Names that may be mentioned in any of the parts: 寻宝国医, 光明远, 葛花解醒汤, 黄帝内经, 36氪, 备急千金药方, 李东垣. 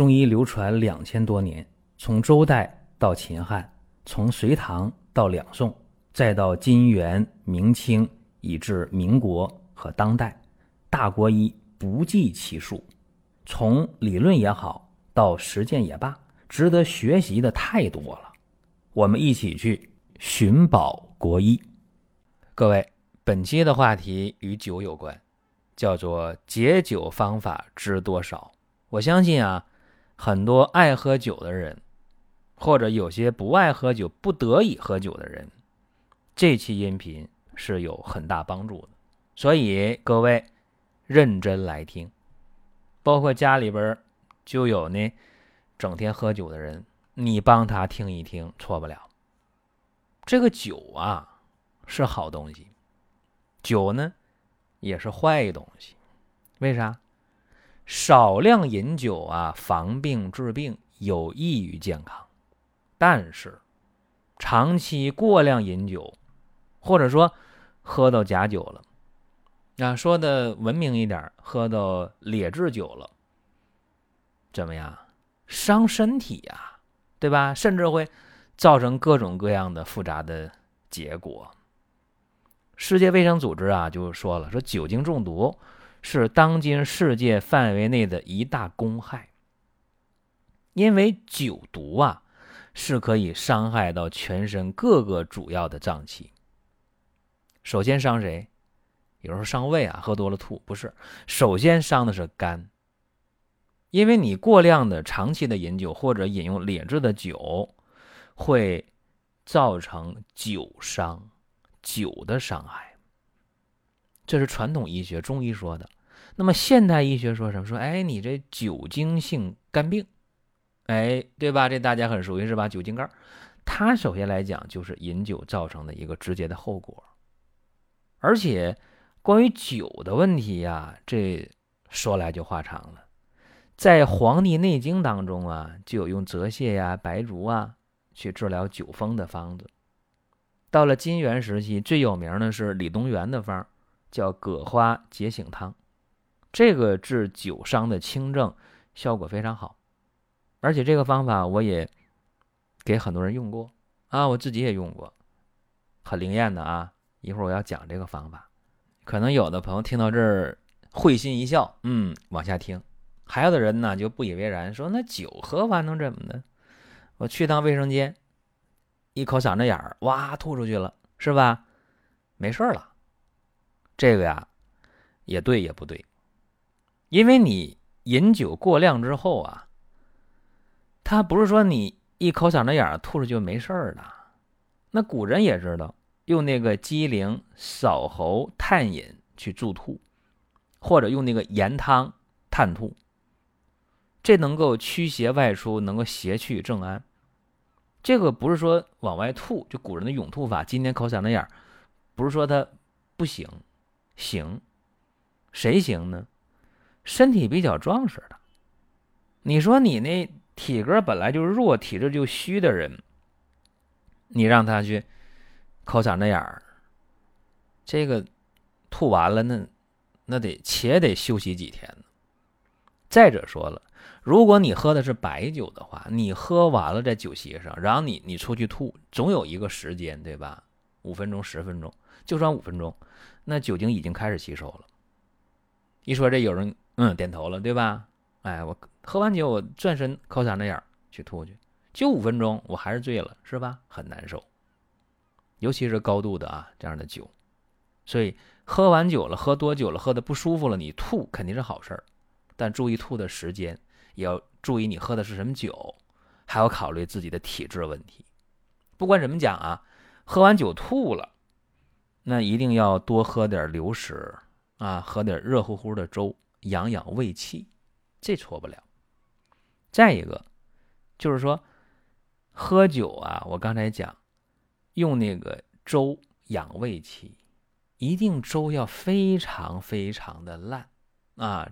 中医流传2000多年，从周代到秦汉，从隋唐到两宋，再到金元明清，以至民国和当代，大国医不计其数。从理论也好，到实践也罢，值得学习的太多了。我们一起去寻宝国医。各位，本期的话题与酒有关，叫做解酒方法知多少。我相信啊，很多爱喝酒的人，或者有些不爱喝酒不得已喝酒的人，这期音频是有很大帮助的。所以各位认真来听，包括家里边就有呢整天喝酒的人，你帮他听一听，错不了。这个酒啊是好东西，酒呢也是坏东西。为啥？少量饮酒啊，防病治病，有益于健康。但是长期过量饮酒，或者说喝到假酒了，说的文明一点，喝到劣质酒了，怎么样？伤身体啊，对吧？甚至会造成各种各样的复杂的结果。世界卫生组织啊就说了，说酒精中毒是当今世界范围内的一大公害。因为酒毒啊是可以伤害到全身各个主要的脏器。首先伤谁？有时候伤胃啊，喝多了吐，不是，首先伤的是肝。因为你过量的长期的饮酒或者饮用劣质的酒，会造成酒伤，酒的伤害。这是传统医学中医说的。那么现代医学说什么？说你这酒精性肝病，对吧？这大家很熟悉是吧？酒精肝，它首先来讲就是饮酒造成的一个直接的后果。而且关于酒的问题啊，这说来就话长了。在《黄帝内经》当中啊，就有用泽泻呀、白术啊去治疗酒疯的方子。到了金元时期，最有名的是李东垣的方，叫葛花解醒汤。这个治酒伤的轻症效果非常好，而且这个方法我也给很多人用过啊，我自己也用过，很灵验的啊。一会儿我要讲这个方法，可能有的朋友听到这儿会心一笑，往下听。还有的人呢就不以为然，说那酒喝完能怎么的？我去趟卫生间，一口嗓子眼儿，哇，吐出去了，是吧？没事了。这个呀，也对也不对，因为你饮酒过量之后啊，它不是说你一口嗓子眼儿吐出去就没事了。那古人也知道，用那个鸡苓、扫喉、探饮去助吐，或者用那个盐汤探吐，这能够驱邪外出，能够邪去正安。这个不是说往外吐，就古人的涌吐法，今天口嗓子眼儿，不是说它不行，行，谁行呢？身体比较壮实的。你说你那体格本来就弱，体质就虚的人，你让他去口嗓子眼儿，这个吐完了，那且得休息几天呢。再者说了，如果你喝的是白酒的话，你喝完了在酒席上，然后你出去吐，总有一个时间，对吧？5分钟、10分钟，就算5分钟，那酒精已经开始吸收了。一说这有人点头了，对吧？我喝完酒，我转身口嗓子眼儿去吐去，就5分钟，我还是醉了，是吧？很难受。尤其是高度的这样的酒，所以喝完酒了，喝多酒了，喝得不舒服了，你吐肯定是好事儿，但注意吐的时间，也要注意你喝的是什么酒，还要考虑自己的体质问题。不管怎么讲啊，喝完酒吐了，那一定要多喝点流食啊，喝点热乎乎的粥，养养胃气，这错不了。再一个就是说，喝酒啊，我刚才讲。用那个粥养胃气，一定粥要非常非常的烂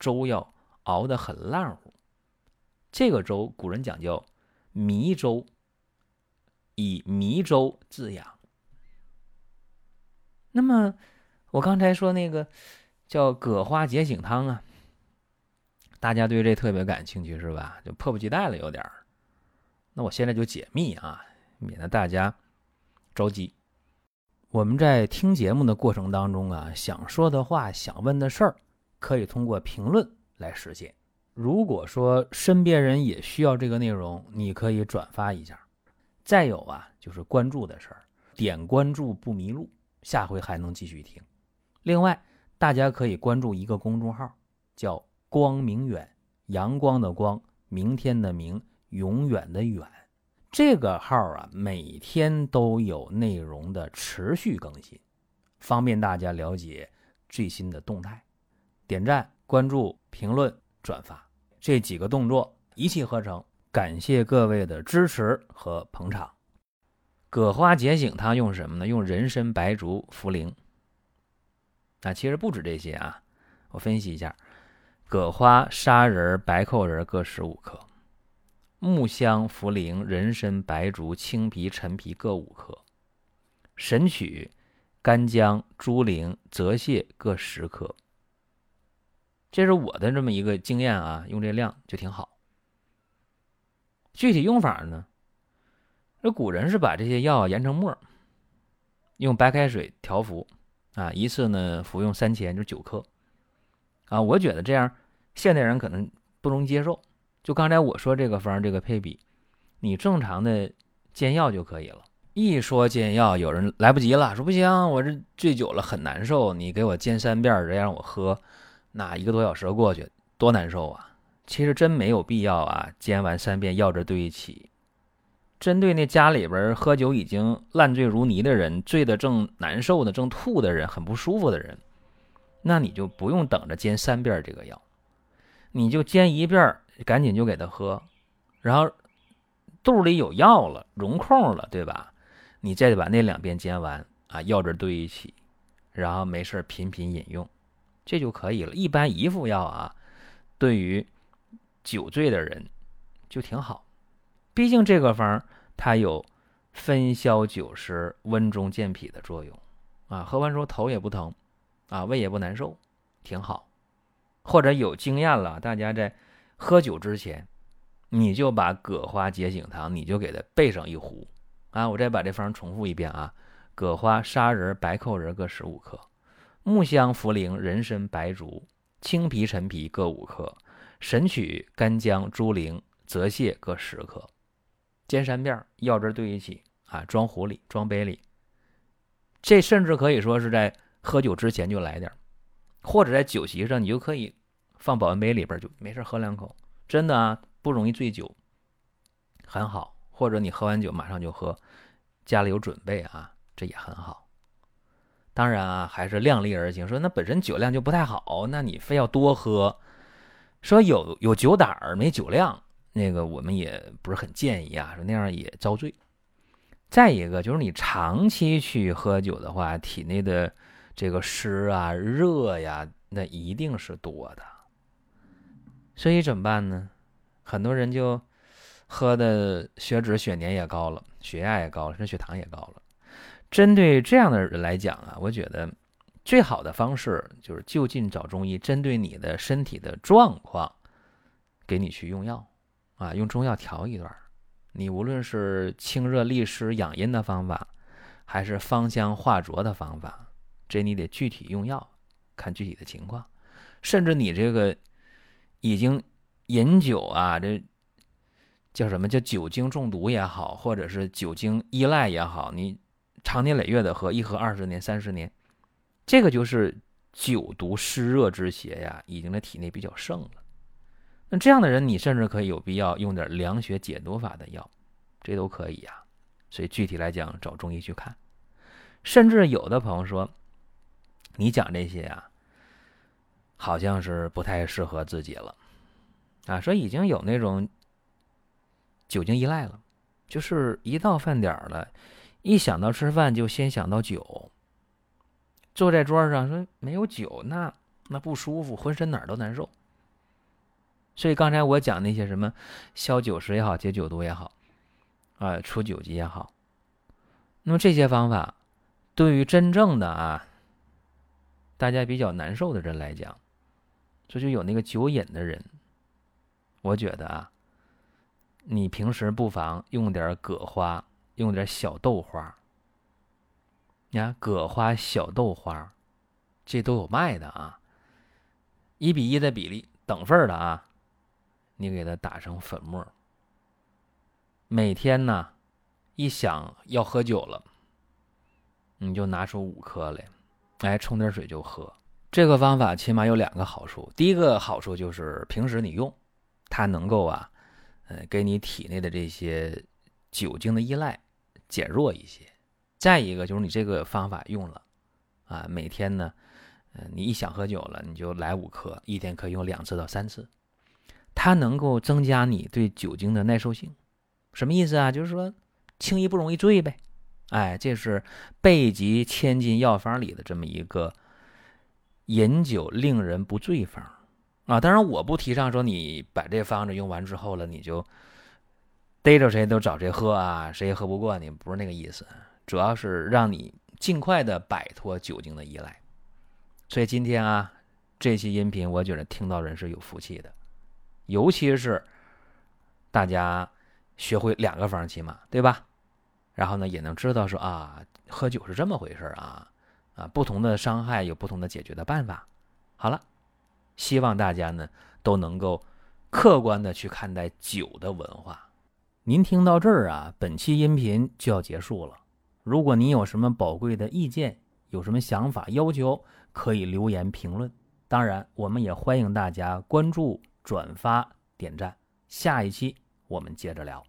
粥要熬得很烂乎。这个粥古人讲究糜粥，以糜粥自养。那么我刚才说那个叫葛花解醒汤啊，大家对这特别感兴趣是吧？就迫不及待了有点儿。那我现在就解密啊，免得大家着急。我们在听节目的过程当中啊，想说的话、想问的事儿，可以通过评论来实现。如果说身边人也需要这个内容，你可以转发一下。再有啊，就是关注的事儿，点关注不迷路，下回还能继续听。另外，大家可以关注一个公众号，叫光明远，阳光的光，明天的明，永远的远。这个号啊，每天都有内容的持续更新，方便大家了解最新的动态。点赞、关注、评论、转发，这几个动作一气呵成。感谢各位的支持和捧场。葛花节醒它用什么呢？用人参、白术、茯苓。那其实不止这些啊，我分析一下：葛花、砂仁、白蔻仁各15克，木香、茯苓、人参、白术、青皮、陈皮各5克，神曲、干姜、猪苓、泽泻各10克。这是我的这么一个经验啊，用这量就挺好。具体用法呢，这古人是把这些药研成末，用白开水调服啊，一次呢服用3000，就是9克啊。我觉得这样现代人可能不容易接受。就刚才我说这个方，这个配比，你正常的煎药就可以了。一说煎药，有人来不及了，说不行，我这醉酒了很难受，你给我煎3遍，这让我喝。那1个多小时过去多难受啊！其实真没有必要啊，煎完3遍药汁兑一起。针对那家里边喝酒已经烂醉如泥的人，醉得正难受的、正吐的人，很不舒服的人，那你就不用等着煎3遍这个药，你就煎1遍，赶紧就给他喝，然后肚里有药了，容空了，对吧？你再把那2遍煎完啊，药汁兑一起，然后没事频频饮用。这就可以了。一般一副药啊，对于酒醉的人就挺好，毕竟这个方它有分消酒湿、温中健脾的作用啊。喝完之后头也不疼啊，胃也不难受，挺好。或者有经验了，大家在喝酒之前，你就把葛花节醒汤，你就给它备上1壶啊。我再把这方重复一遍啊：葛花、砂仁、白蔻仁各15克。木香、茯苓、人参、白术、青皮、陈皮各5克，神曲、干姜、猪苓、泽泻各10克，煎3遍，药汁兑一起啊，装壶里，装杯里。这甚至可以说是在喝酒之前就来点，或者在酒席上你就可以放保温杯里边，就没事喝2口，真的啊，不容易醉酒，很好。或者你喝完酒马上就喝，家里有准备啊，这也很好。当然啊，还是量力而行。说那本身酒量就不太好，那你非要多喝，说有酒胆儿没酒量，那个我们也不是很建议啊，说那样也遭罪。再一个就是你长期去喝酒的话，体内的这个湿啊、热呀，那一定是多的。所以怎么办呢？很多人就喝的血脂、血粘也高了，血压也高了，甚至血糖也高了。针对这样的人来讲啊，我觉得最好的方式就是就近找中医，针对你的身体的状况给你去用药啊，用中药调一段。你无论是清热利湿养阴的方法，还是芳香化浊的方法，这你得具体用药，看具体的情况。甚至你这个已经饮酒啊，这叫什么，叫酒精中毒也好，或者是酒精依赖也好，你长年累月的喝，一喝20年30年，这个就是酒毒湿热之邪呀，已经在体内比较盛了。那这样的人，你甚至可以有必要用点凉血解毒法的药，这都可以呀。所以具体来讲，找中医去看。甚至有的朋友说，你讲这些啊，好像是不太适合自己了啊，说已经有那种酒精依赖了，就是一到饭点了，一想到吃饭就先想到酒，坐在桌上说没有酒那不舒服，浑身哪儿都难受。所以刚才我讲那些什么消酒食也好，解酒毒也好啊，除酒疾也好，那么这些方法对于真正的啊大家比较难受的人来讲，这就有那个酒瘾的人，我觉得啊，你平时不妨用点葛花，用点小豆花。你看葛花、小豆花，这都有卖的啊，1:1的比例，等份的啊，你给它打成粉末。每天呢，一想要喝酒了，你就拿出5颗来，哎，冲点水就喝。这个方法起码有2个好处。第一个好处就是平时你用，它能够啊，给你体内的这些酒精的依赖减弱一些。再一个就是你这个方法用了啊，每天呢，你一想喝酒了，你就来5颗，一天可以用2次到3次，它能够增加你对酒精的耐受性。什么意思啊？就是说轻易不容易醉呗。哎，这是备急千金药方里的这么一个饮酒令人不醉方啊。当然我不提倡说你把这方子用完之后了，你就逮着谁都找谁喝啊，谁也喝不过你，不是那个意思，主要是让你尽快的摆脱酒精的依赖。所以今天啊，这期音频我觉得听到人是有福气的，尤其是大家学会2个方起码，对吧？然后呢，也能知道说啊，喝酒是这么回事啊，不同的伤害有不同的解决的办法。好了，希望大家呢都能够客观的去看待酒的文化。您听到这儿啊，本期音频就要结束了。如果您有什么宝贵的意见，有什么想法要求，可以留言评论。当然，我们也欢迎大家关注、转发、点赞。下一期我们接着聊。